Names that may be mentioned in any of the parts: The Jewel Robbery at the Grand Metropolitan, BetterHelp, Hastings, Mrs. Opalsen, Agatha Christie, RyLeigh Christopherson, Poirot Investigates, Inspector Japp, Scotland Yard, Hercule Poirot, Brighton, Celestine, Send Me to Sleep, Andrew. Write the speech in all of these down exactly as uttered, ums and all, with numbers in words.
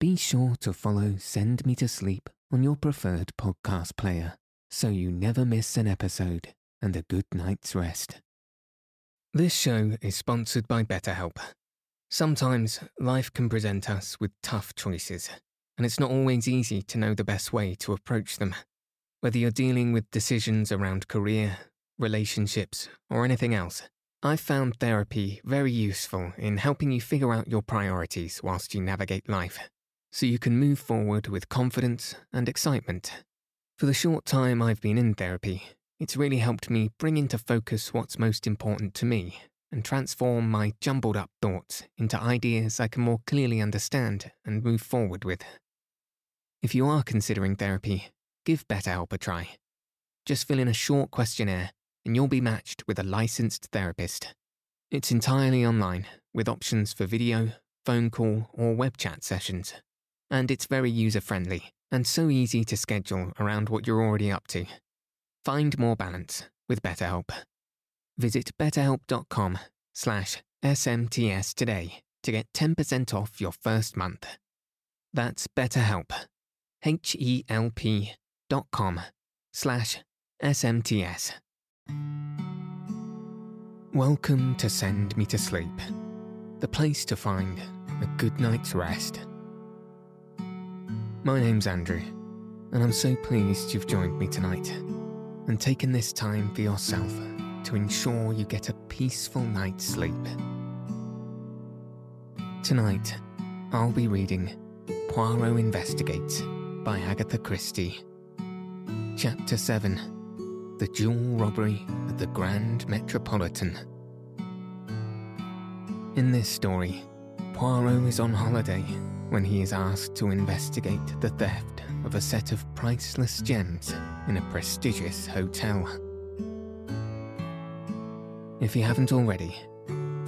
Be sure to follow Send Me to Sleep on your preferred podcast player so you never miss an episode and a good night's rest. This show is sponsored by BetterHelp. Sometimes life can present us with tough choices, and it's not always easy to know the best way to approach them. Whether you're dealing with decisions around career, relationships, or anything else, I've found therapy very useful in helping you figure out your priorities whilst you navigate life, so you can move forward with confidence and excitement. For the short time I've been in therapy, it's really helped me bring into focus what's most important to me and transform my jumbled up thoughts into ideas I can more clearly understand and move forward with. If you are considering therapy, give BetterHelp a try. Just fill in a short questionnaire and you'll be matched with a licensed therapist. It's entirely online, with options for video, phone call, or web chat sessions. And it's very user-friendly, and so easy to schedule around what you're already up to. Find more balance with BetterHelp. Visit betterhelp.com slash smts today to get ten percent off your first month. That's BetterHelp, H-E-L-P dot com slash smts. Welcome to Send Me to Sleep, the place to find a good night's rest. My name's Andrew, and I'm so pleased you've joined me tonight and taken this time for yourself to ensure you get a peaceful night's sleep. Tonight, I'll be reading Poirot Investigates by Agatha Christie, Chapter seven, The Jewel Robbery at the Grand Metropolitan. In this story, Poirot is on holiday when he is asked to investigate the theft of a set of priceless gems in a prestigious hotel. If you haven't already,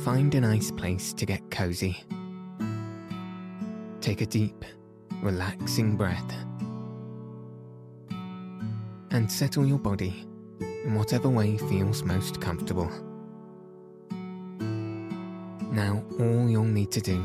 find a nice place to get cozy. Take a deep, relaxing breath and settle your body in whatever way feels most comfortable. Now, all you'll need to do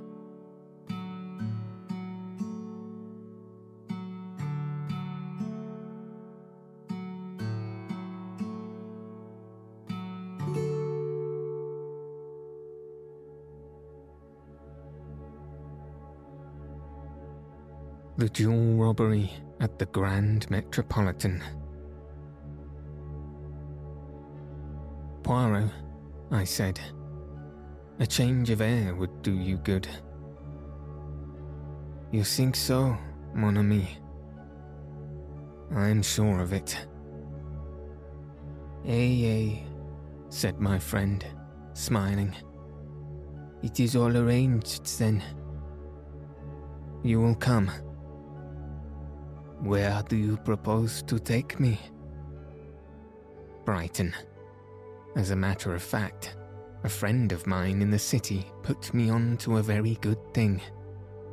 The Jewel Robbery at the Grand Metropolitan. Poirot, I said, a change of air would do you good. You think so, mon ami? I am sure of it. Aye, aye, said my friend, smiling. It is all arranged then. You will come. Where do you propose to take me? Brighton. As a matter of fact, a friend of mine in the city put me on to a very good thing.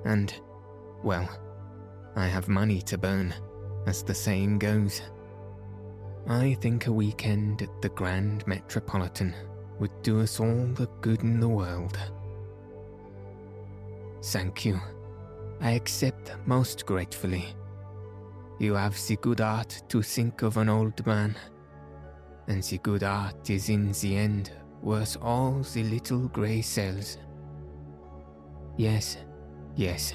And, well, I have money to burn, as the saying goes. I think a weekend at the Grand Metropolitan would do us all the good in the world. Thank you. I accept most gratefully. You have the good art to think of an old man, and the good art is in the end worth all the little grey cells. Yes, yes,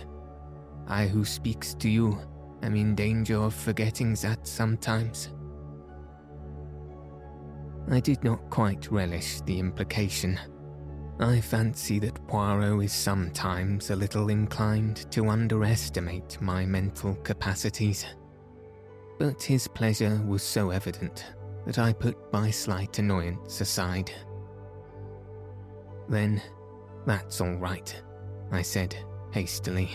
I who speaks to you am in danger of forgetting that sometimes. I did not quite relish the implication. I fancy that Poirot is sometimes a little inclined to underestimate my mental capacities. But his pleasure was so evident that I put my slight annoyance aside. Then, that's all right, I said hastily.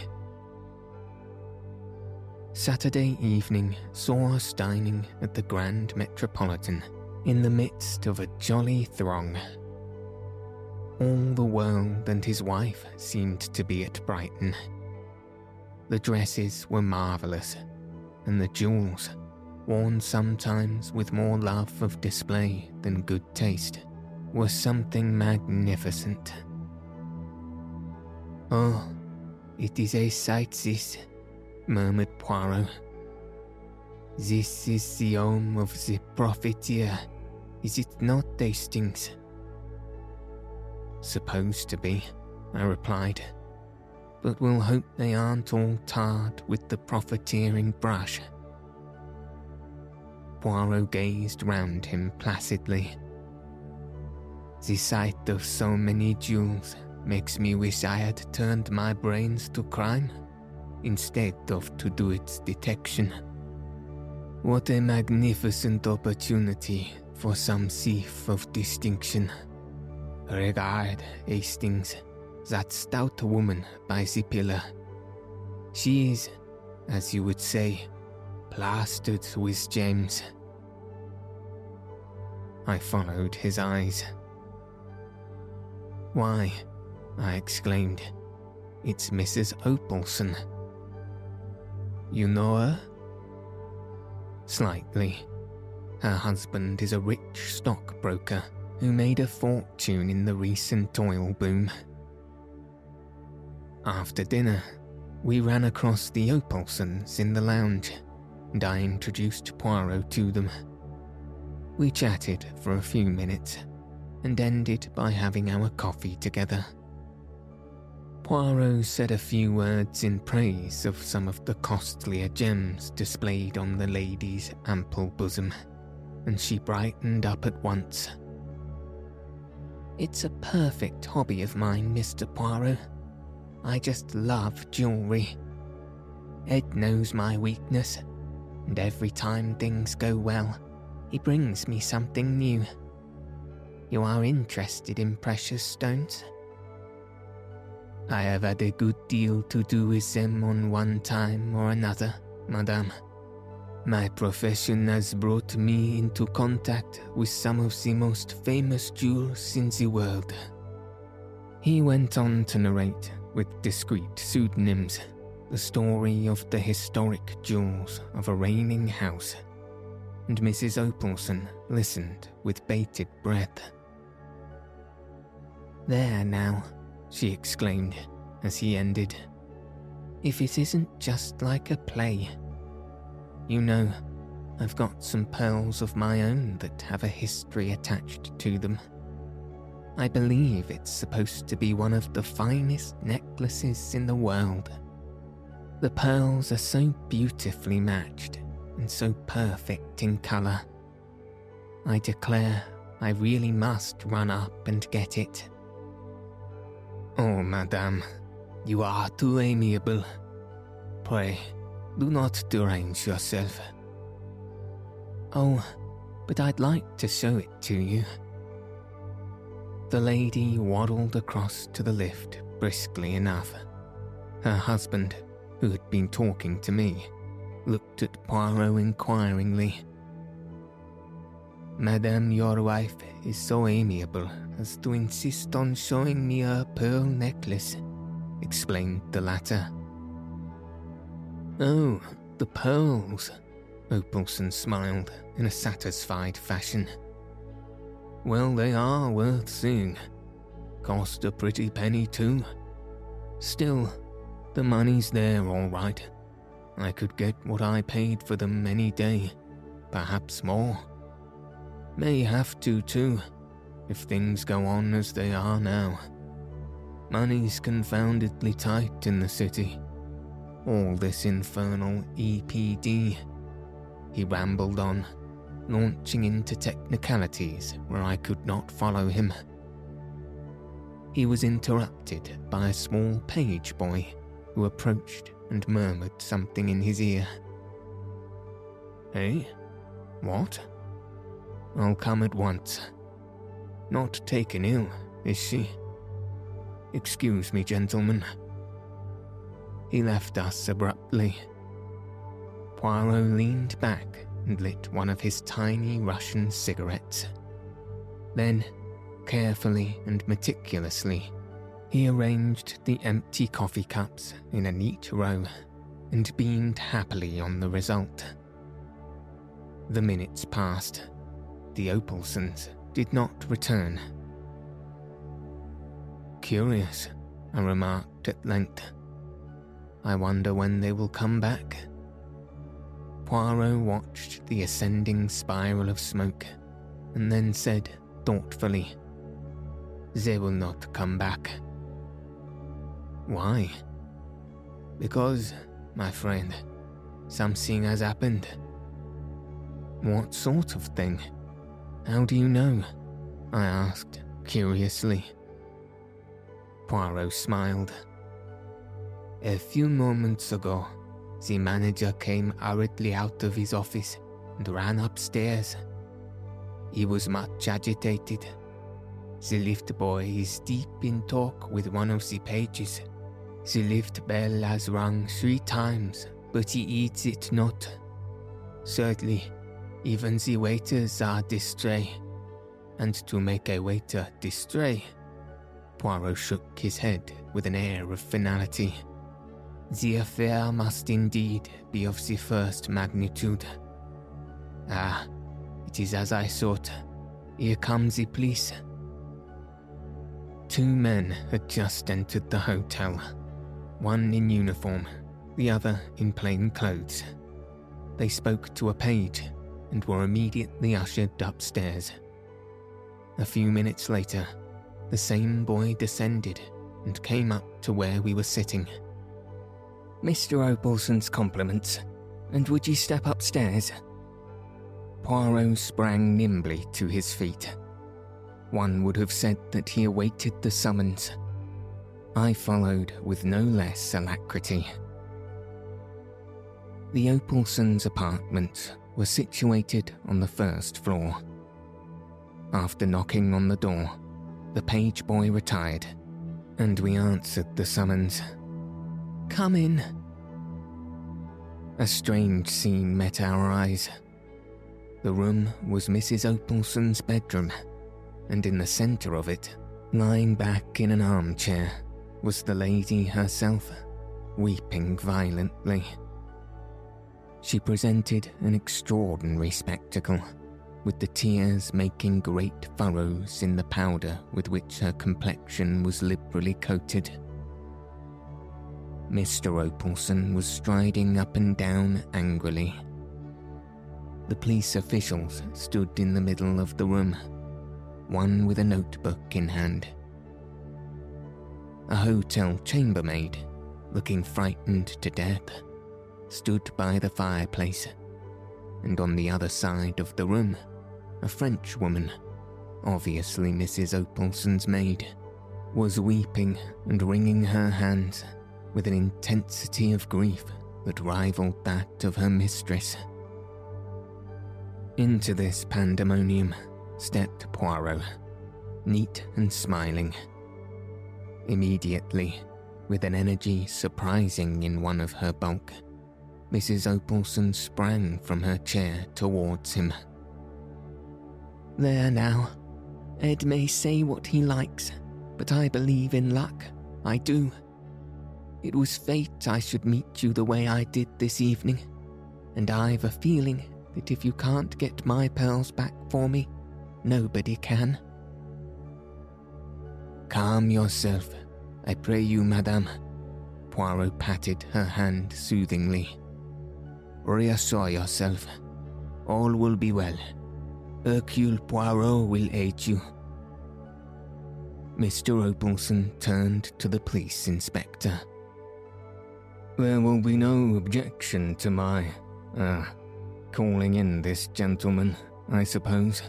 Saturday evening saw us dining at the Grand Metropolitan in the midst of a jolly throng. All the world and his wife seemed to be at Brighton. The dresses were marvellous, and the jewels, worn sometimes with more love of display than good taste, were something magnificent. "Oh, it is a sight this," murmured Poirot. "This is the home of the profiteer, is it not, Hastings?" "Supposed to be," I replied, "but we'll hope they aren't all tarred with the profiteering brush." Poirot gazed round him placidly. "The sight of so many jewels makes me wish I had turned my brains to crime, instead of to do its detection. What a magnificent opportunity for some thief of distinction. Regard, Hastings, that stout woman by the pillar. She is, as you would say, plastered with gems." I followed his eyes. "Why," I exclaimed, "it's Missus Opalsen. You know her?" "Slightly. Her husband is a rich stockbroker who made a fortune in the recent oil boom. After dinner, we ran across the Opalsens in the lounge, and I introduced Poirot to them. We chatted for a few minutes, and ended by having our coffee together. Poirot said a few words in praise of some of the costlier gems displayed on the lady's ample bosom, and she brightened up at once. "It's a perfect hobby of mine, Mister Poirot. I just love jewellery. Ed knows my weakness, and every time things go well, he brings me something new. You are interested in precious stones?" "I have had a good deal to do with them on one time or another, madame. My profession has brought me into contact with some of the most famous jewels in the world." He went on to narrate, with discreet pseudonyms, the story of the historic jewels of a reigning house, and Missus Opalsen listened with bated breath. "There now," she exclaimed as he ended, "if it isn't just like a play. You know, I've got some pearls of my own that have a history attached to them. I believe it's supposed to be one of the finest necklaces in the world. The pearls are so beautifully matched and so perfect in colour. I declare I really must run up and get it." "Oh, madame, you are too amiable. Pray, do not derange yourself." "Oh, but I'd like to show it to you." The lady waddled across to the lift briskly enough. Her husband, who had been talking to me, looked at Poirot inquiringly. "Madame, your wife is so amiable as to insist on showing me her pearl necklace," explained the latter. "Oh, the pearls," Opalsen smiled in a satisfied fashion. "Well, they are worth seeing. Cost a pretty penny too. Still, the money's there all right. I could get what I paid for them any day, perhaps more. May have to too, if things go on as they are now. Money's confoundedly tight in the city. All this infernal E P D. He rambled on, launching into technicalities where I could not follow him. He was interrupted by a small page boy who approached and murmured something in his ear. "Eh? What? I'll come at once. Not taken ill, is she? Excuse me, gentlemen." He left us abruptly. Poirot leaned back and lit one of his tiny Russian cigarettes. Then, Carefully and meticulously, he arranged the empty coffee cups in a neat row and beamed happily on the result. The minutes passed. The Opalsens did not return. "Curious," I remarked at length. "I wonder when they will come back." Poirot watched the ascending spiral of smoke and then said thoughtfully, "They will not come back." "Why?" "Because, my friend, something has happened." "What sort of thing? How do you know?" I asked curiously. Poirot smiled. "A few moments ago, the manager came hurriedly out of his office and ran upstairs. He was much agitated. The lift boy is deep in talk with one of the pages. The lift bell has rung three times, but he heeds it not. Thirdly, even the waiters are distrait. And to make a waiter distrait," Poirot shook his head with an air of finality, "the affair must indeed be of the first magnitude. Ah, it is as I thought. Here comes the police." Two men had just entered the hotel, one in uniform, the other in plain clothes. They spoke to a page and were immediately ushered upstairs. A few minutes later, the same boy descended and came up to where we were sitting. "Mister Opalsen's compliments, and would you step upstairs?" Poirot sprang nimbly to his feet. One would have said that he awaited the summons. I followed with no less alacrity. The Opalsens' apartments were situated on the first floor. After knocking on the door, the page boy retired, and we answered the summons. "Come in." A strange scene met our eyes. The room was Missus Opalsen's bedroom, and in the centre of it, lying back in an armchair, was the lady herself, weeping violently. She presented an extraordinary spectacle, with the tears making great furrows in the powder with which her complexion was liberally coated. Mister Opalsen was striding up and down angrily. The police officials stood in the middle of the room, one with a notebook in hand. A hotel chambermaid, looking frightened to death, stood by the fireplace, and on the other side of the room, a Frenchwoman, obviously Missus Opalsen's maid, was weeping and wringing her hands with an intensity of grief that rivaled that of her mistress. Into this pandemonium stepped Poirot, neat and smiling. Immediately, with an energy surprising in one of her bulk, Missus Opalsen sprang from her chair towards him. "There now. Ed may say what he likes, but I believe in luck, I do. It was fate I should meet you the way I did this evening, and I've a feeling that if you can't get my pearls back for me, nobody can." "Calm yourself, I pray you, madame." Poirot patted her hand soothingly. "Reassure yourself. All will be well. Hercule Poirot will aid you." Mister Opalsen turned to the police inspector. "There will be no objection to my, uh, calling in this gentleman, I suppose?"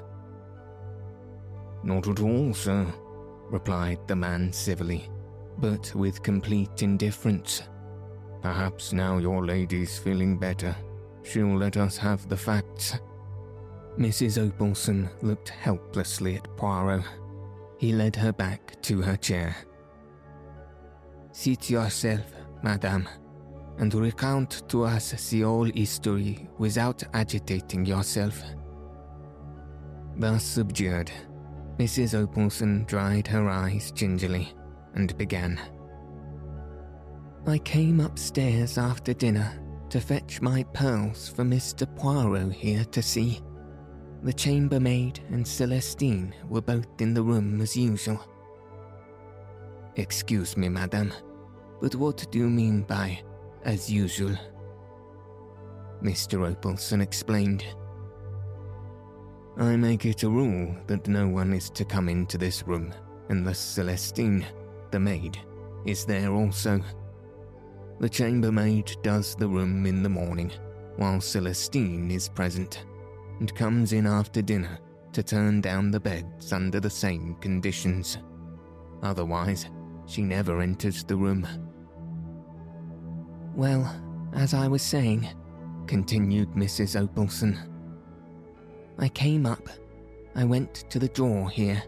"Not at all, sir," replied the man civilly, but with complete indifference. "Perhaps now your lady's feeling better, she'll let us have the facts." Missus Opalsen looked helplessly at Poirot. He led her back to her chair. "Seat yourself, madame, and recount to us the whole history without agitating yourself." Thus subdued, Missus Opalsen dried her eyes gingerly and began. I came upstairs after dinner to fetch my pearls for Mister Poirot here to see. The chambermaid and Celestine were both in the room as usual. Excuse me, madame, but what do you mean by as usual? Mister Opalsen explained. I make it a rule that no one is to come into this room unless Celestine, the maid, is there also. The chambermaid does the room in the morning while Celestine is present, and comes in after dinner to turn down the beds under the same conditions. Otherwise, she never enters the room. Well, as I was saying, continued Missus Opalsen, I came up, I went to the drawer here.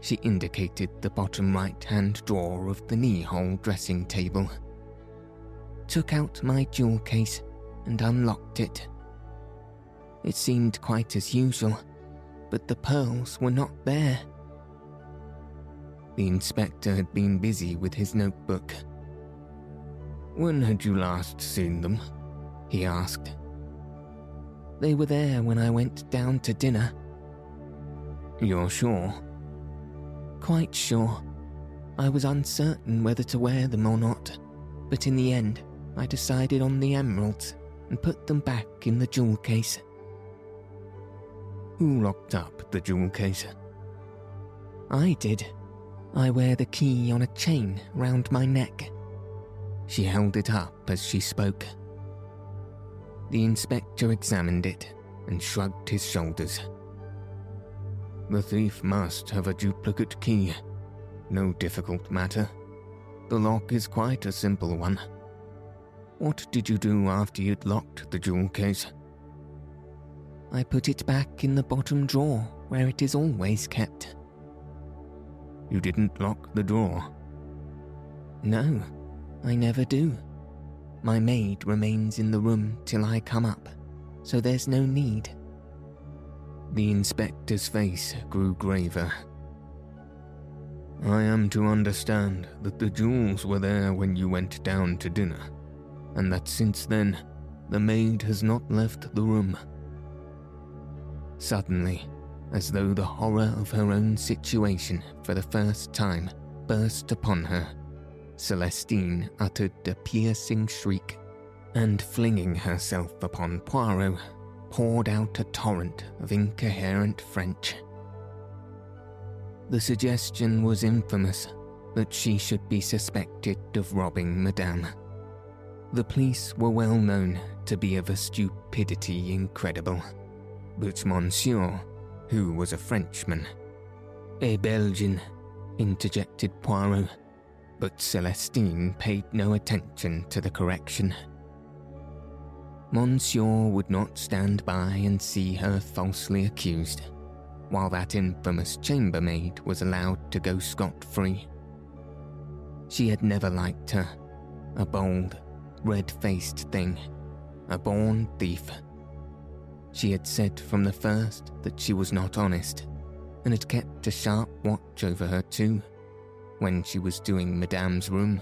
She indicated the bottom right-hand drawer of the knee-hole dressing table. Took out my jewel case and unlocked it. It seemed quite as usual, but the pearls were not there. The inspector had been busy with his notebook. When had you last seen them? He asked. They were there when I went down to dinner. You're sure? Quite sure. I was uncertain whether to wear them or not, but in the end, I decided on the emeralds and put them back in the jewel case. Who locked up the jewel case? I did. I wear the key on a chain round my neck. She held it up as she spoke. The inspector examined it and shrugged his shoulders. The thief must have a duplicate key. No difficult matter. The lock is quite a simple one. What did you do after you'd locked the jewel case? I put it back in the bottom drawer where it is always kept. You didn't lock the drawer? No, I never do. My maid remains in the room till I come up, so there's no need. The inspector's face grew graver. I am to understand that the jewels were there when you went down to dinner, and that since then, the maid has not left the room. Suddenly, as though the horror of her own situation for the first time burst upon her, Celestine uttered a piercing shriek and, flinging herself upon Poirot, poured out a torrent of incoherent French. The suggestion was infamous that she should be suspected of robbing Madame. The police were well known to be of a stupidity incredible. But Monsieur, who was a Frenchman, a Belgian, interjected Poirot, but Celestine paid no attention to the correction. Monsieur would not stand by and see her falsely accused, while that infamous chambermaid was allowed to go scot-free. She had never liked her, a bold, red-faced thing, a born thief. She had said from the first that she was not honest, and had kept a sharp watch over her too, when she was doing Madame's room.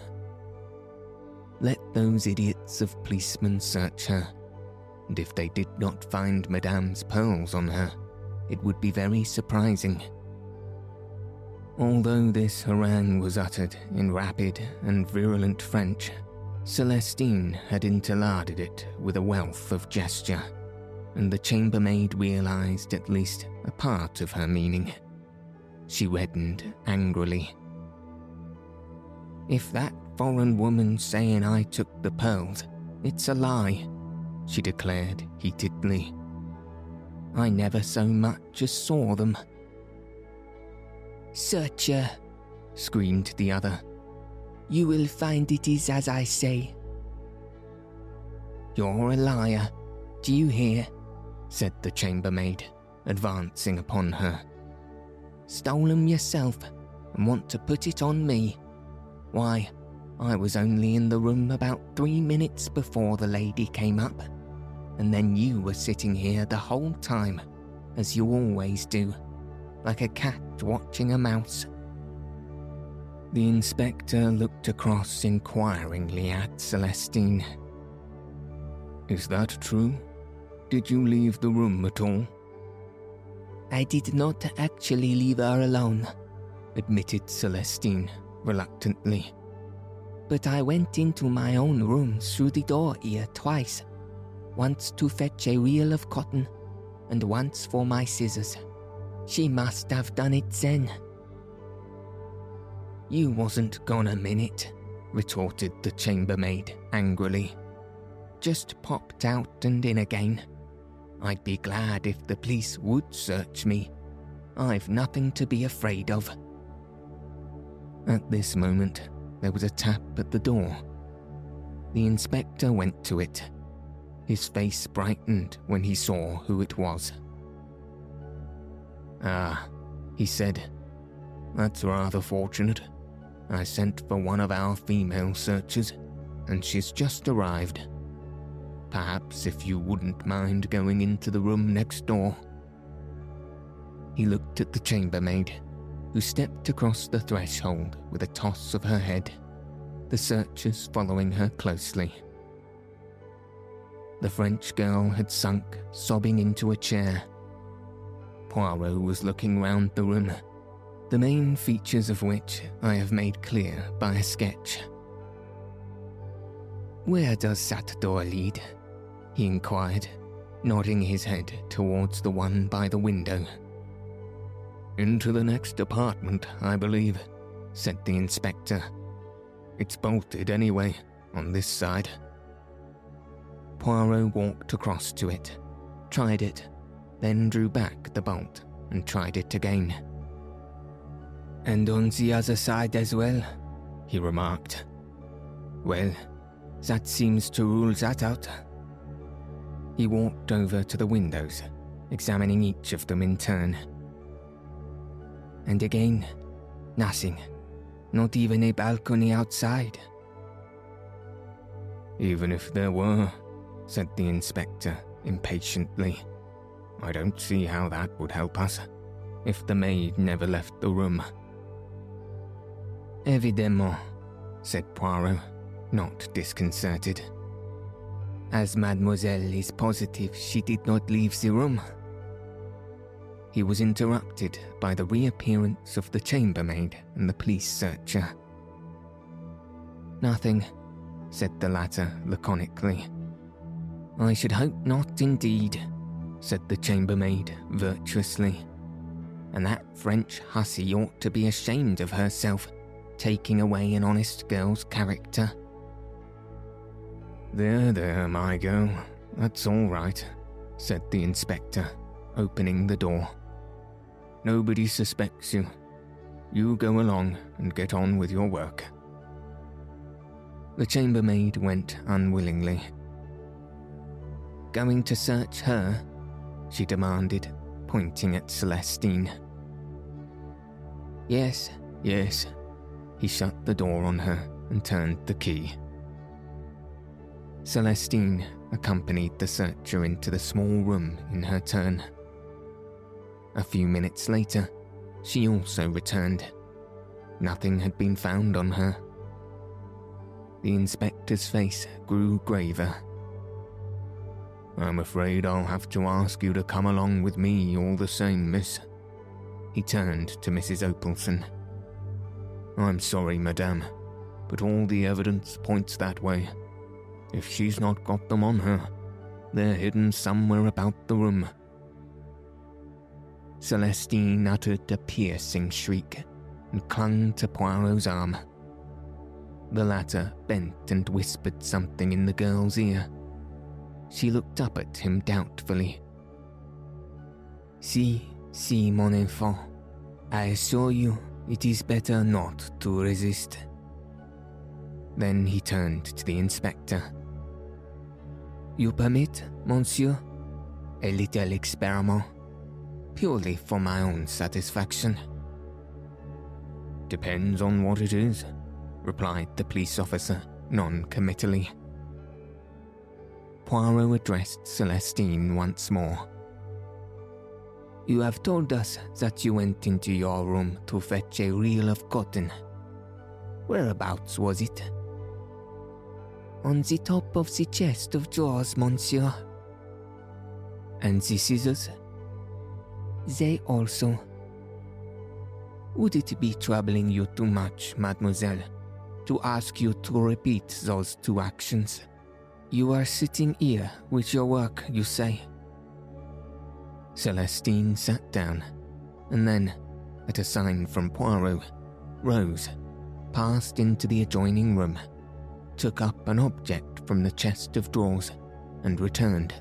Let those idiots of policemen search her, and if they did not find Madame's pearls on her, it would be very surprising. Although this harangue was uttered in rapid and virulent French, Celestine had interlarded it with a wealth of gesture, and the chambermaid realized at least a part of her meaning. She reddened angrily. If that foreign woman's saying I took the pearls, it's a lie, she declared heatedly. I never so much as saw them. Search her, screamed the other. You will find it is as I say. You're a liar, do you hear? Said the chambermaid, advancing upon her. Stole 'em yourself and want to put it on me. Why, I was only in the room about three minutes before the lady came up, and then you were sitting here the whole time, as you always do, like a cat watching a mouse. The inspector looked across inquiringly at Celestine. "Is that true? Did you leave the room at all?" "I did not actually leave her alone," admitted Celestine reluctantly. "But I went into my own room through the door here twice, once to fetch a reel of cotton and once for my scissors. She must have done it then." "You wasn't gone a minute," retorted the chambermaid angrily. "Just popped out and in again. I'd be glad if the police would search me. I've nothing to be afraid of." At this moment, there was a tap at the door. The inspector went to it. His face brightened when he saw who it was. "Ah," he said, "that's rather fortunate. I sent for one of our female searchers, and she's just arrived. Perhaps if you wouldn't mind going into the room next door." He looked at the chambermaid, who stepped across the threshold with a toss of her head, the searchers following her closely. The French girl had sunk, sobbing, into a chair. Poirot was looking round the room, the main features of which I have made clear by a sketch. "Where does that door lead?" he inquired, nodding his head towards the one by the window. "Into the next apartment, I believe," said the inspector. "It's bolted anyway, on this side." Poirot walked across to it, tried it, then drew back the bolt and tried it again. "And on the other side as well," he remarked. "Well, that seems to rule that out." He walked over to the windows, examining each of them in turn. "And again, nothing, not even a balcony outside." "Even if there were," said the inspector impatiently, "I don't see how that would help us, if the maid never left the room." "Evidemment," said Poirot, not disconcerted. "As mademoiselle is positive she did not leave the room." He was interrupted by the reappearance of the chambermaid and the police searcher. "Nothing," said the latter laconically. "I should hope not, indeed," said the chambermaid virtuously. "And that French hussy ought to be ashamed of herself, taking away an honest girl's character." "There, there, my girl, that's all right," said the inspector, opening the door. "Nobody suspects you. You go along and get on with your work." The chambermaid went unwillingly. "Going to search her?" she demanded, pointing at Celestine. "Yes, yes." He shut the door on her and turned the key. Celestine accompanied the searcher into the small room in her turn. A few minutes later, she also returned. Nothing had been found on her. The inspector's face grew graver. "I'm afraid I'll have to ask you to come along with me all the same, miss." He turned to Missus Opalsen. "I'm sorry, madame, but all the evidence points that way. If she's not got them on her, they're hidden somewhere about the room." Celestine uttered a piercing shriek and clung to Poirot's arm. The latter bent and whispered something in the girl's ear. She looked up at him doubtfully. "Si, si, mon enfant, I assure you it is better not to resist." Then he turned to the inspector. "You permit, monsieur, a little experiment, purely for my own satisfaction?" "Depends on what it is," replied the police officer non-committally. Poirot addressed Celestine once more. You have told us that you went into your room to fetch a reel of cotton. Whereabouts was it? On the top of the chest of drawers, monsieur. And the scissors? They also. Would it be troubling you too much, mademoiselle, to ask you to repeat those two actions? You are sitting here with your work, you say. Celestine sat down, and then, at a sign from Poirot, rose, passed into the adjoining room, took up an object from the chest of drawers, and returned.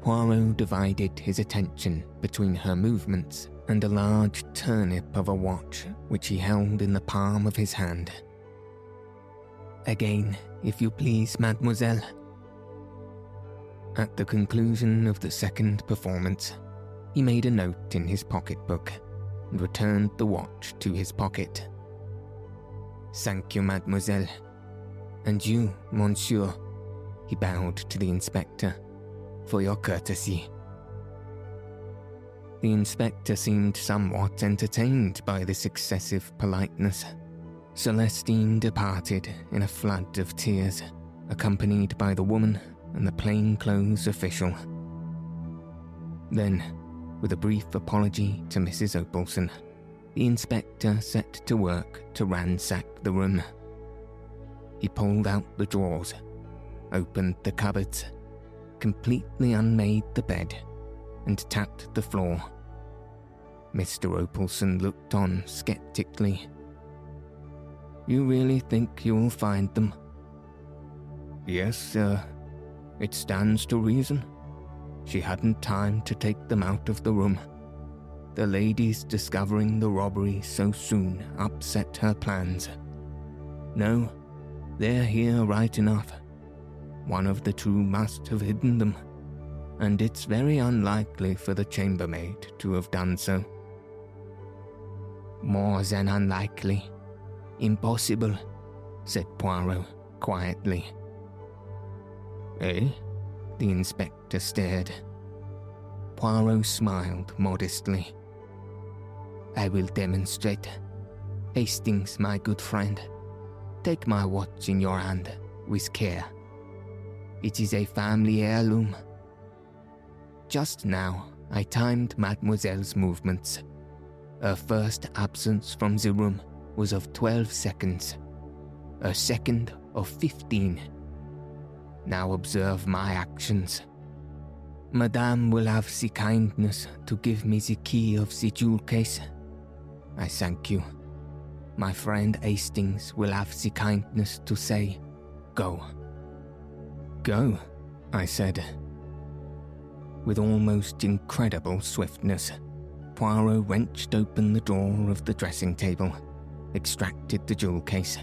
Poirot divided his attention between her movements and a large turnip of a watch which he held in the palm of his hand. Again, if you please, mademoiselle. At the conclusion of the second performance, he made a note in his pocketbook and returned the watch to his pocket. Thank you, mademoiselle. And you, monsieur, he bowed to the inspector, for your courtesy. The inspector seemed somewhat entertained by this excessive politeness. Celestine departed in a flood of tears, accompanied by the woman and the plainclothes official. Then, with a brief apology to Missus Opalsen, the inspector set to work to ransack the room. He pulled out the drawers, opened the cupboards, completely unmade the bed, and tapped the floor. Mister Opalsen looked on sceptically. You really think you'll find them? Yes, sir. It stands to reason. She hadn't time to take them out of the room. The lady's discovering the robbery so soon upset her plans. No, they're here right enough. One of the two must have hidden them, and it's very unlikely for the chambermaid to have done so. More than unlikely. Impossible, said Poirot quietly. Eh? The inspector stared. Poirot smiled modestly. I will demonstrate. Hastings, my good friend, take my watch in your hand with care. It is a family heirloom. Just now, I timed Mademoiselle's movements. Her first absence from the room was of twelve seconds, her second of fifteen. Now observe my actions. Madame will have the kindness to give me the key of the jewel case. I thank you. My friend Hastings will have the kindness to say, go. Go, I said. With almost incredible swiftness, Poirot wrenched open the drawer of the dressing table, extracted the jewel case,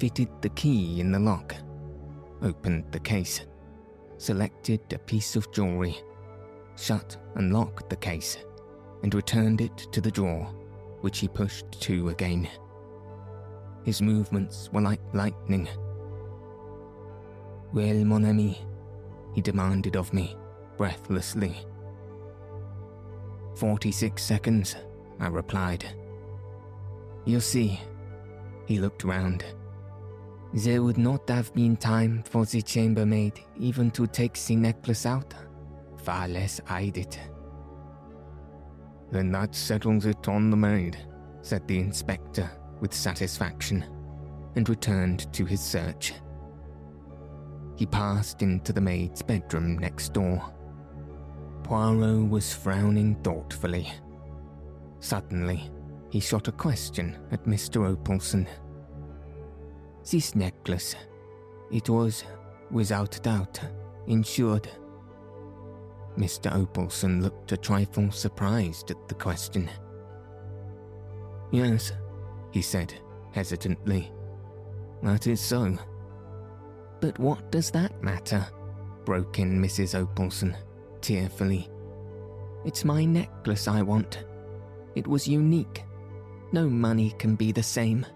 fitted the key in the lock, opened the case, selected a piece of jewellery, shut and locked the case, and returned it to the drawer, which he pushed to again. His movements were like lightning. Well, mon ami, he demanded of me, breathlessly. Forty-six seconds, I replied. You see, he looked round. There would not have been time for the chambermaid even to take the necklace out, far less hide it. Then that settles it on the maid, said the inspector with satisfaction, and returned to his search. He passed into the maid's bedroom next door. Poirot was frowning thoughtfully. Suddenly, he shot a question at Mister Opalsen. This necklace, it was, without doubt, insured. Mister Opalsen looked a trifle surprised at the question. Yes, he said hesitantly. That is so. But what does that matter? Broke in Missus Opalsen, tearfully. It's my necklace I want. It was unique. No money can be the same.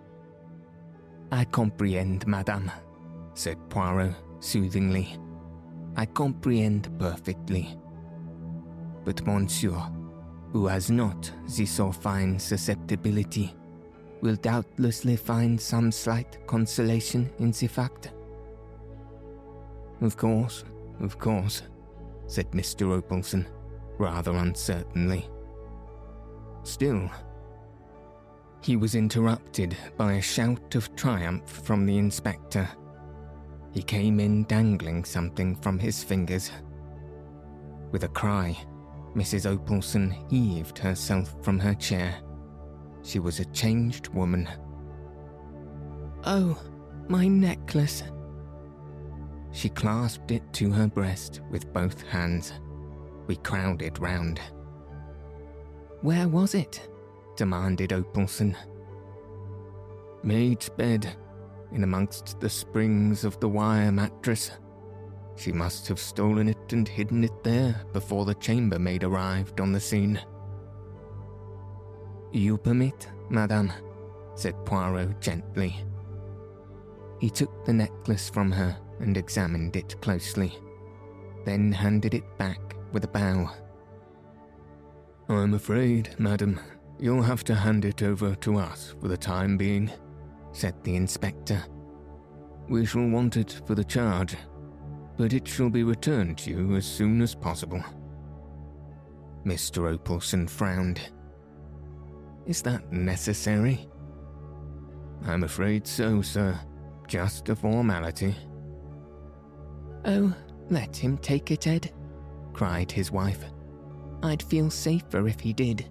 I comprehend, madame, said Poirot soothingly. I comprehend perfectly. but Monsieur, who has not this or fine susceptibility, will doubtlessly find some slight consolation in the fact." "Of course, of course," said Mister Opalsen, rather uncertainly. "Still..." He was interrupted by a shout of triumph from the inspector. He came in dangling something from his fingers. With a cry, Missus Opalsen heaved herself from her chair. She was a changed woman. "Oh, my necklace!" She clasped it to her breast with both hands. We crowded round. "Where was it?" demanded Opalsen. "Maid's bed, in amongst the springs of the wire mattress. She must have stolen it and hidden it there before the chambermaid arrived on the scene." "You permit, madame," said Poirot gently. He took the necklace from her and examined it closely, then handed it back with a bow. "I'm afraid, madame, you'll have to hand it over to us for the time being," said the inspector. "We shall want it for the charge, but it shall be returned to you as soon as possible." Mister Opalsen frowned. "Is that necessary?" "I'm afraid so, sir. Just a formality." "Oh, let him take it, Ed," cried his wife. "I'd feel safer if he did.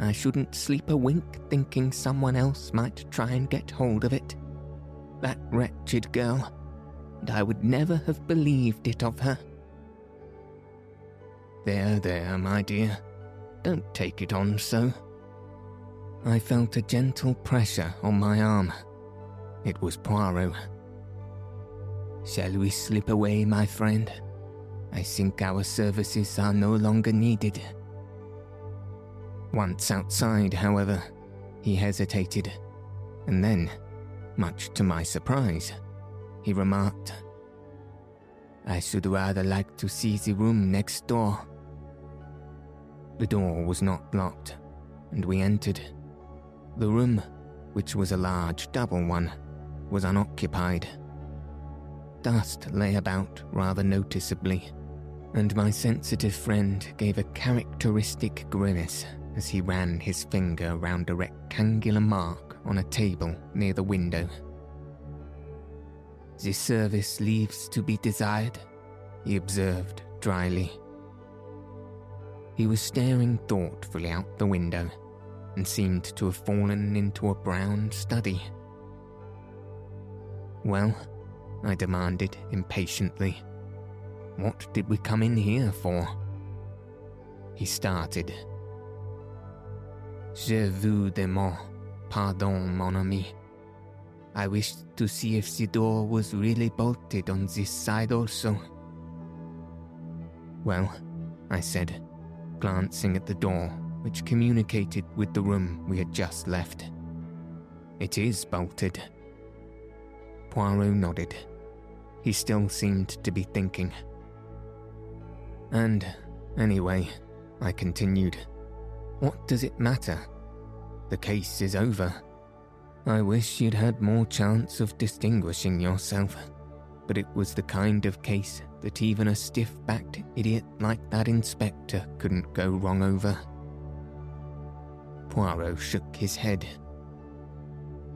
I shouldn't sleep a wink thinking someone else might try and get hold of it. That wretched girl, and I would never have believed it of her." "There, there, my dear, don't take it on so." I felt a gentle pressure on my arm. It was Poirot. "Shall we slip away, my friend? I think our services are no longer needed." Once outside, however, he hesitated, and then, much to my surprise, he remarked, "I should rather like to see the room next door." The door was not locked, and we entered. The room, which was a large double one, was unoccupied. Dust lay about rather noticeably, and my sensitive friend gave a characteristic grimace as he ran his finger round a rectangular mark on a table near the window. "The service leaves to be desired," he observed dryly. He was staring thoughtfully out the window and seemed to have fallen into a brown study. "Well," I demanded impatiently, "what did we come in here for?" He started. "Je vous demande pardon, mon ami. I wished to see if the door was really bolted on this side also." "Well," I said, glancing at the door which communicated with the room we had just left, "it is bolted." Poirot nodded. He still seemed to be thinking. "And, anyway," I continued, "what does it matter? The case is over. I wish you'd had more chance of distinguishing yourself, but it was the kind of case that even a stiff-backed idiot like that inspector couldn't go wrong over." Poirot shook his head.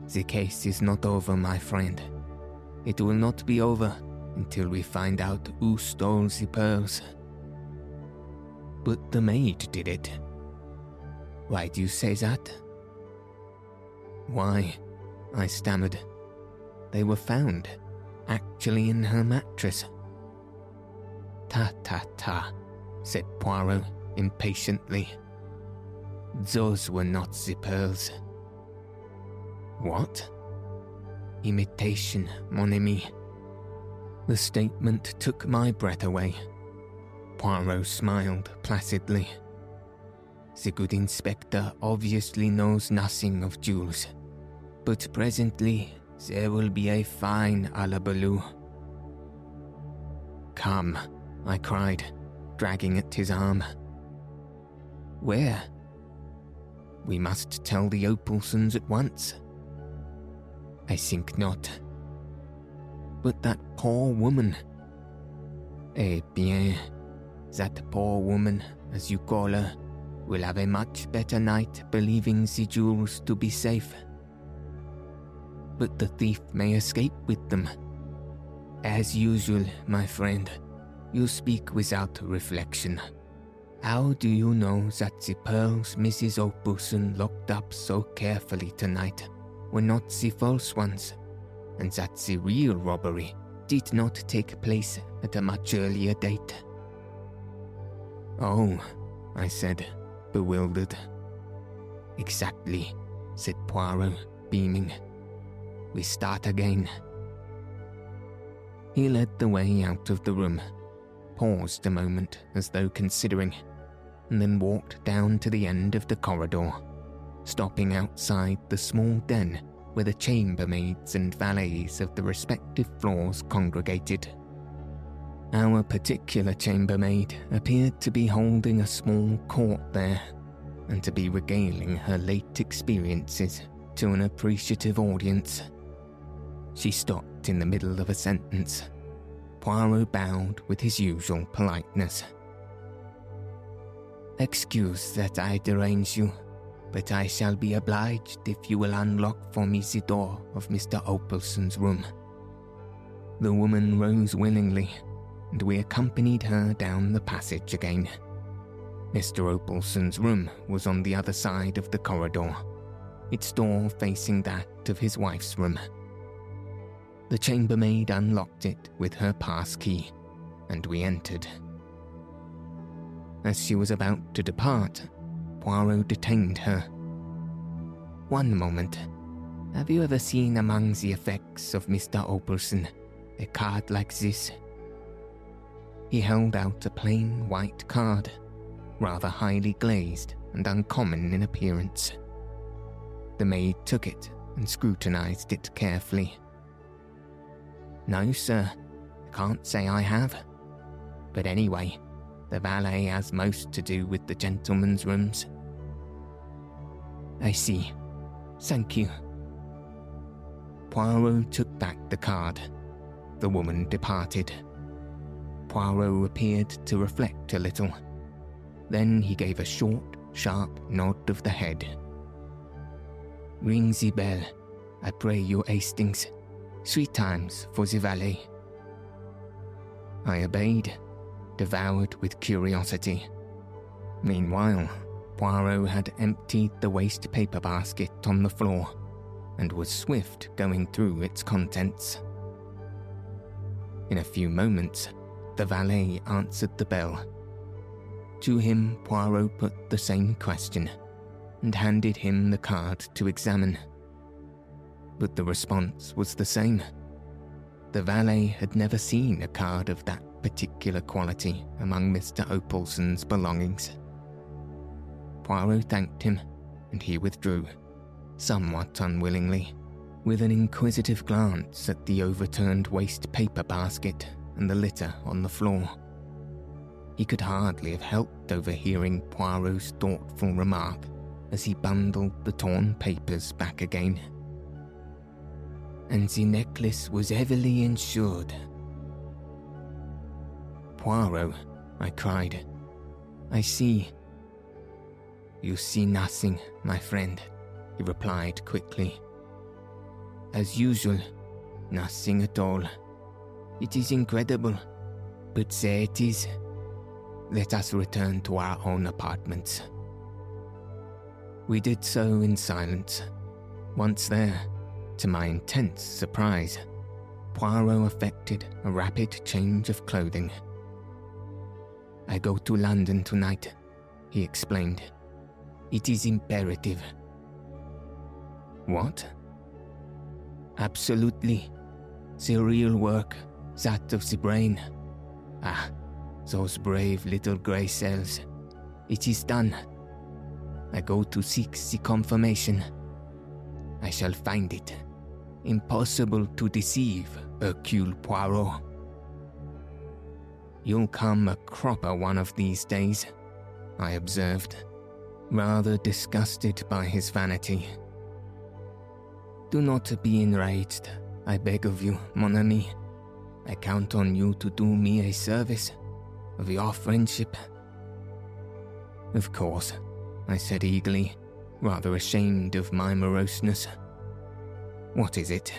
"The case is not over, my friend. It will not be over until we find out who stole the pearls." "But the maid did it." "Why do you say that?" "Why," I stammered, "they were found, actually in her mattress." "Ta ta ta," said Poirot impatiently. "Those were not the pearls." "What?" "Imitation, mon ami." The statement took my breath away. Poirot smiled placidly. "The good inspector obviously knows nothing of jewels, but presently there will be a fine hullabaloo." "Come," I cried, dragging at his arm. Where? We must tell the Opalsens at once. I think not. But that poor woman. Eh bien, that poor woman, as you call her, will have a much better night believing the jewels to be safe. But the thief may escape with them. As usual, my friend, you speak without reflection. How do you know that the pearls Missus Opalsen locked up so carefully tonight were not the false ones, and that the real robbery did not take place at a much earlier date? Oh, I said, bewildered. Exactly, said Poirot, beaming. We start again. He led the way out of the room, paused a moment as though considering, and then walked down to the end of the corridor, stopping outside the small den where the chambermaids and valets of the respective floors congregated. Our particular chambermaid appeared to be holding a small court there, and to be regaling her late experiences to an appreciative audience. She stopped in the middle of a sentence. Poirot bowed with his usual politeness. Excuse that I derange you, but I shall be obliged if you will unlock for me the door of Mister Opalsen's room. The woman rose willingly, and we accompanied her down the passage again. Mister Opalsen's room was on the other side of the corridor, its door facing that of his wife's room. The chambermaid unlocked it with her passkey, and we entered. As she was about to depart, Poirot detained her. One moment. Have you ever seen among the effects of Mister Opalsen a card like this? He held out a plain white card, rather highly glazed and uncommon in appearance. The maid took it and scrutinized it carefully. No, sir, I can't say I have. But anyway, the valet has most to do with the gentlemen's rooms. I see. Thank you. Poirot took back the card. The woman departed. Poirot appeared to reflect a little. Then he gave a short, sharp nod of the head. Ring the bell, I pray you, Hastings. Three times for the valet. I obeyed, devoured with curiosity. Meanwhile, Poirot had emptied the waste paper basket on the floor and was swift going through its contents. In a few moments, the valet answered the bell. To him, Poirot put the same question and handed him the card to examine. But the response was the same. The valet had never seen a card of that particular quality among Mister Opalsen's belongings. Poirot thanked him, and he withdrew, somewhat unwillingly, with an inquisitive glance at the overturned waste paper basket and the litter on the floor. He could hardly have helped overhearing Poirot's thoughtful remark as he bundled the torn papers back again. And the necklace was heavily insured. Poirot, I cried. I see. You see nothing, my friend, he replied quickly. As usual, nothing at all. It is incredible, but there it is. Let us return to our own apartments. We did so in silence. Once there, to my intense surprise, Poirot effected a rapid change of clothing. I go to London tonight, he explained. It is imperative. What? Absolutely. The real work, that of the brain. Ah, those brave little grey cells. It is done. I go to seek the confirmation. I shall find it. Impossible to deceive, Hercule Poirot. You'll come a cropper one of these days, I observed, rather disgusted by his vanity. Do not be enraged, I beg of you, mon ami. I count on you to do me a service of your friendship. Of course, I said eagerly, rather ashamed of my moroseness. What is it?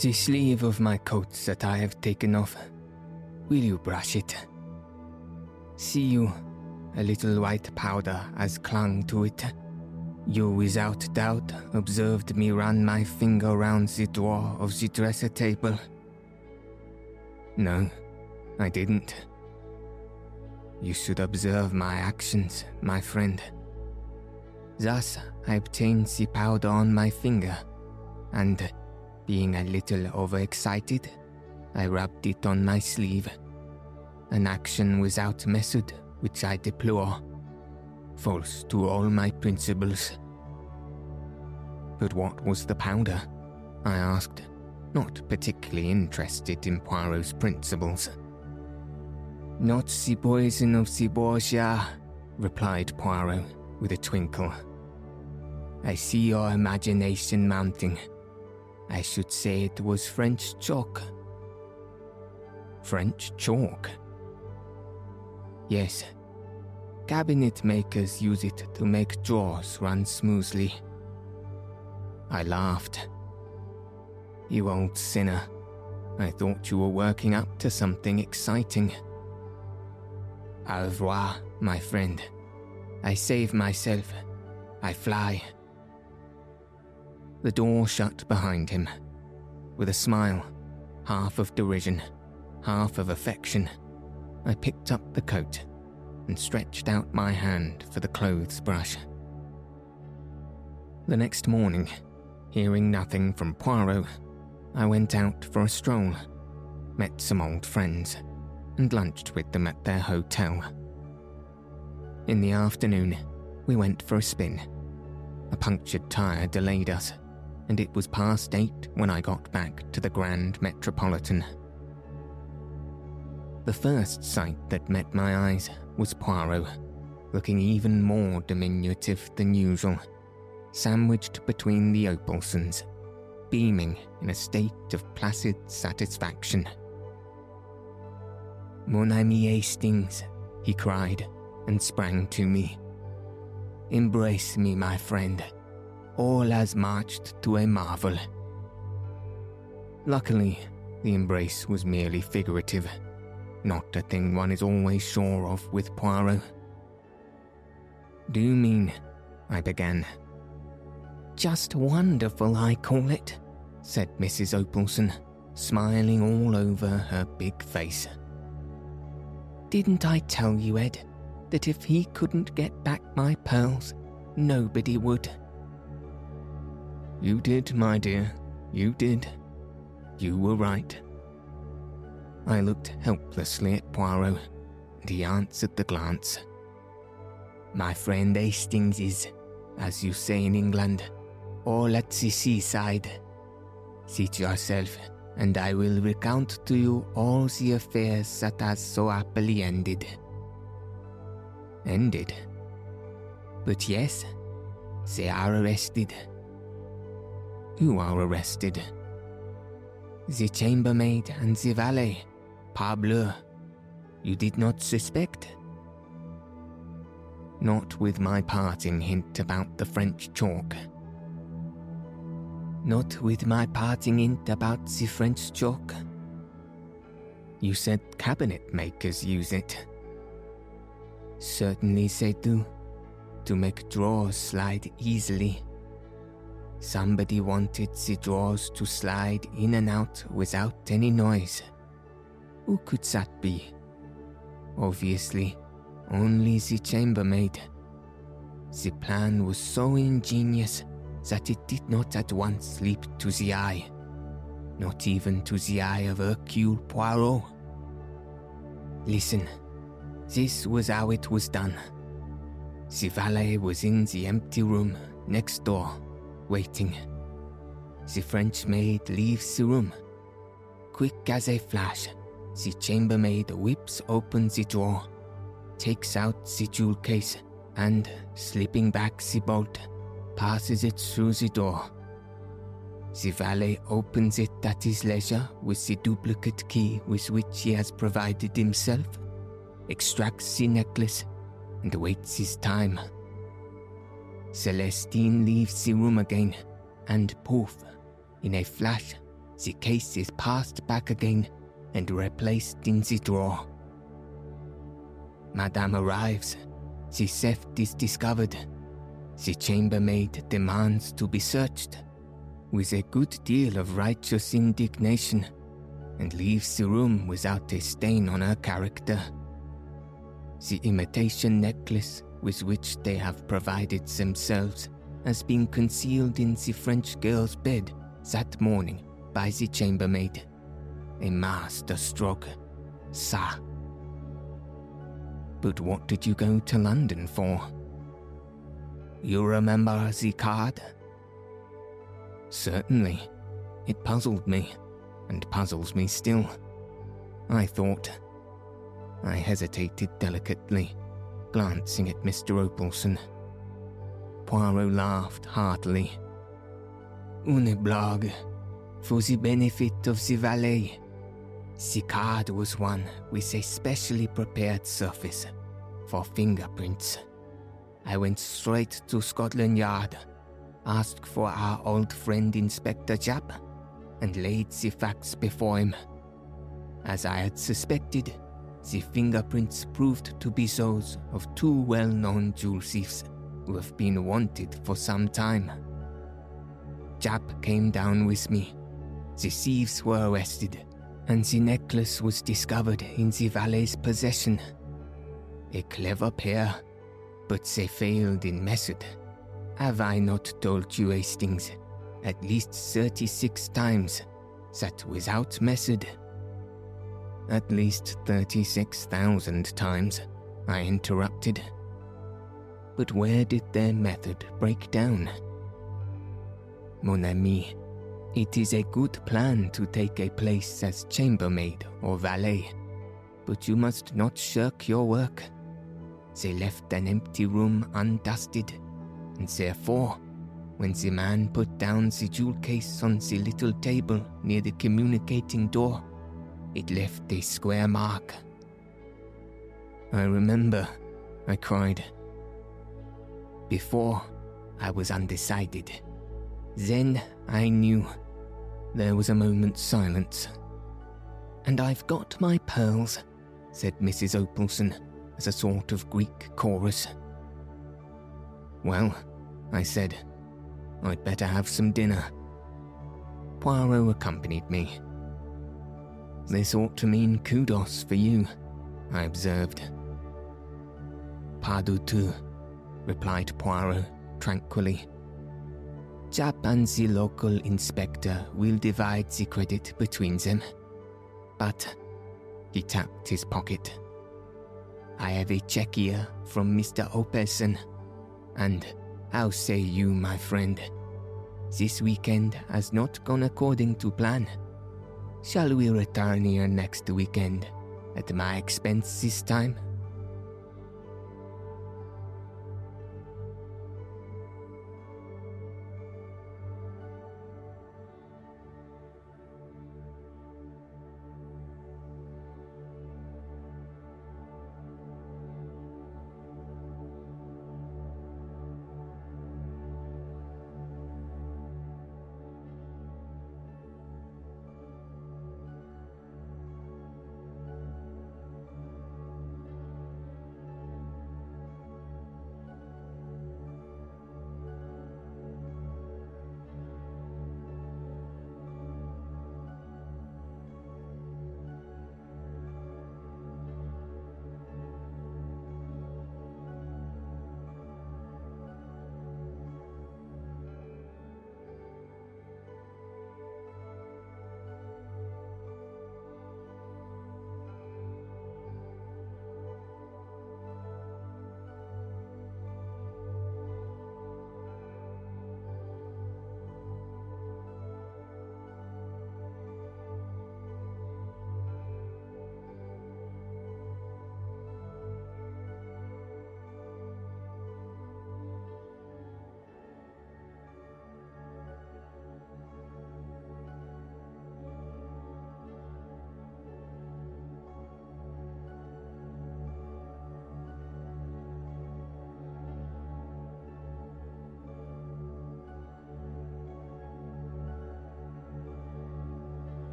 The sleeve of my coat that I have taken off. Will you brush it? See you, a little white powder has clung to it. You without doubt observed me run my finger round the drawer of the dresser table. No, I didn't. You should observe my actions, my friend. Thus I obtained the powder on my finger, and, being a little overexcited, I rubbed it on my sleeve. An action without method, which I deplore, false to all my principles. But what was the powder? I asked, not particularly interested in Poirot's principles. Not the poison of the Borgia, replied Poirot with a twinkle. I see your imagination mounting. I should say it was French chalk. French chalk? Yes. Cabinet makers use it to make drawers run smoothly. I laughed. You old sinner, I thought you were working up to something exciting. Au revoir, my friend. I save myself. I fly. The door shut behind him, with a smile, half of derision, half of affection. I picked up the coat and stretched out my hand for the clothes brush. The next morning, hearing nothing from Poirot, I went out for a stroll, met some old friends, and lunched with them at their hotel. In the afternoon, we went for a spin. A punctured tyre delayed us, and it was past eight when I got back to the Grand Metropolitan. The first sight that met my eyes was Poirot, looking even more diminutive than usual, sandwiched between the Opalsens, beaming in a state of placid satisfaction. Mon ami Hastings, he cried, and sprang to me. Embrace me, my friend. All has marched to a marvel. Luckily, the embrace was merely figurative. Not a thing one is always sure of with Poirot. Do you mean, I began. Just wonderful, I call it, said Missus Opalsen, smiling all over her big face. Didn't I tell you, Ed, that if he couldn't get back my pearls, nobody would? You did, my dear, you did. You were right. I looked helplessly at Poirot, and he answered the glance. My friend Hastings is, as you say in England, all at the seaside. Seat yourself, and I will recount to you all the affairs that has so happily ended. Ended? But yes, they are arrested. Who are arrested? The chambermaid and the valet. Parbleu, you did not suspect? Not with my parting hint about the French chalk. Not with my parting hint about the French chalk? You said cabinet makers use it. Certainly they do, to make drawers slide easily. Somebody wanted the drawers to slide in and out without any noise. Who could that be? Obviously, only the chambermaid. The plan was so ingenious that it did not at once leap to the eye, not even to the eye of Hercule Poirot. Listen, this was how it was done. The valet was in the empty room next door, waiting. The French maid leaves the room. Quick as a flash, the chambermaid whips open the drawer, takes out the jewel case, and, slipping back the bolt, passes it through the door. The valet opens it at his leisure with the duplicate key with which he has provided himself, extracts the necklace, and waits his time. Celestine leaves the room again, and poof, in a flash, the case is passed back again and replaced in the drawer. Madame arrives. The theft is discovered. The chambermaid demands to be searched, with a good deal of righteous indignation, and leaves the room without a stain on her character. The imitation necklace with which they have provided themselves has been concealed in the French girl's bed that morning by the chambermaid. A master stroke, ça. But what did you go to London for? You remember the card? Certainly. It puzzled me, and puzzles me still. I thought. I hesitated delicately, glancing at Mister Opalsen. Poirot laughed heartily. Une blague, for the benefit of the valet. The card was one with a specially prepared surface, for fingerprints. I went straight to Scotland Yard, asked for our old friend Inspector Japp, and laid the facts before him. As I had suspected, the fingerprints proved to be those of two well-known jewel thieves who have been wanted for some time. Japp came down with me. The thieves were arrested, and the necklace was discovered in the valet's possession. A clever pair, but they failed in method. Have I not told you, Hastings, at least thirty-six times, that without method, at least thirty-six thousand times, I interrupted. But where did their method break down? Mon ami, it is a good plan to take a place as chambermaid or valet, but you must not shirk your work. They left an empty room undusted, and therefore, when the man put down the jewel case on the little table near the communicating door, it left a square mark. I remember, I cried. Before, I was undecided. Then I knew. There was a moment's silence. And I've got my pearls, said Missus Opalsen, as a sort of Greek chorus. Well, I said, I'd better have some dinner. Poirot accompanied me. This ought to mean kudos for you, I observed. Pas du tout, replied Poirot tranquilly. Japp and the local inspector will divide the credit between them. But, he tapped his pocket, I have a cheque here from Mister Opalsen, and how say you, my friend? This weekend has not gone according to plan. Shall we return here next weekend, at my expense this time?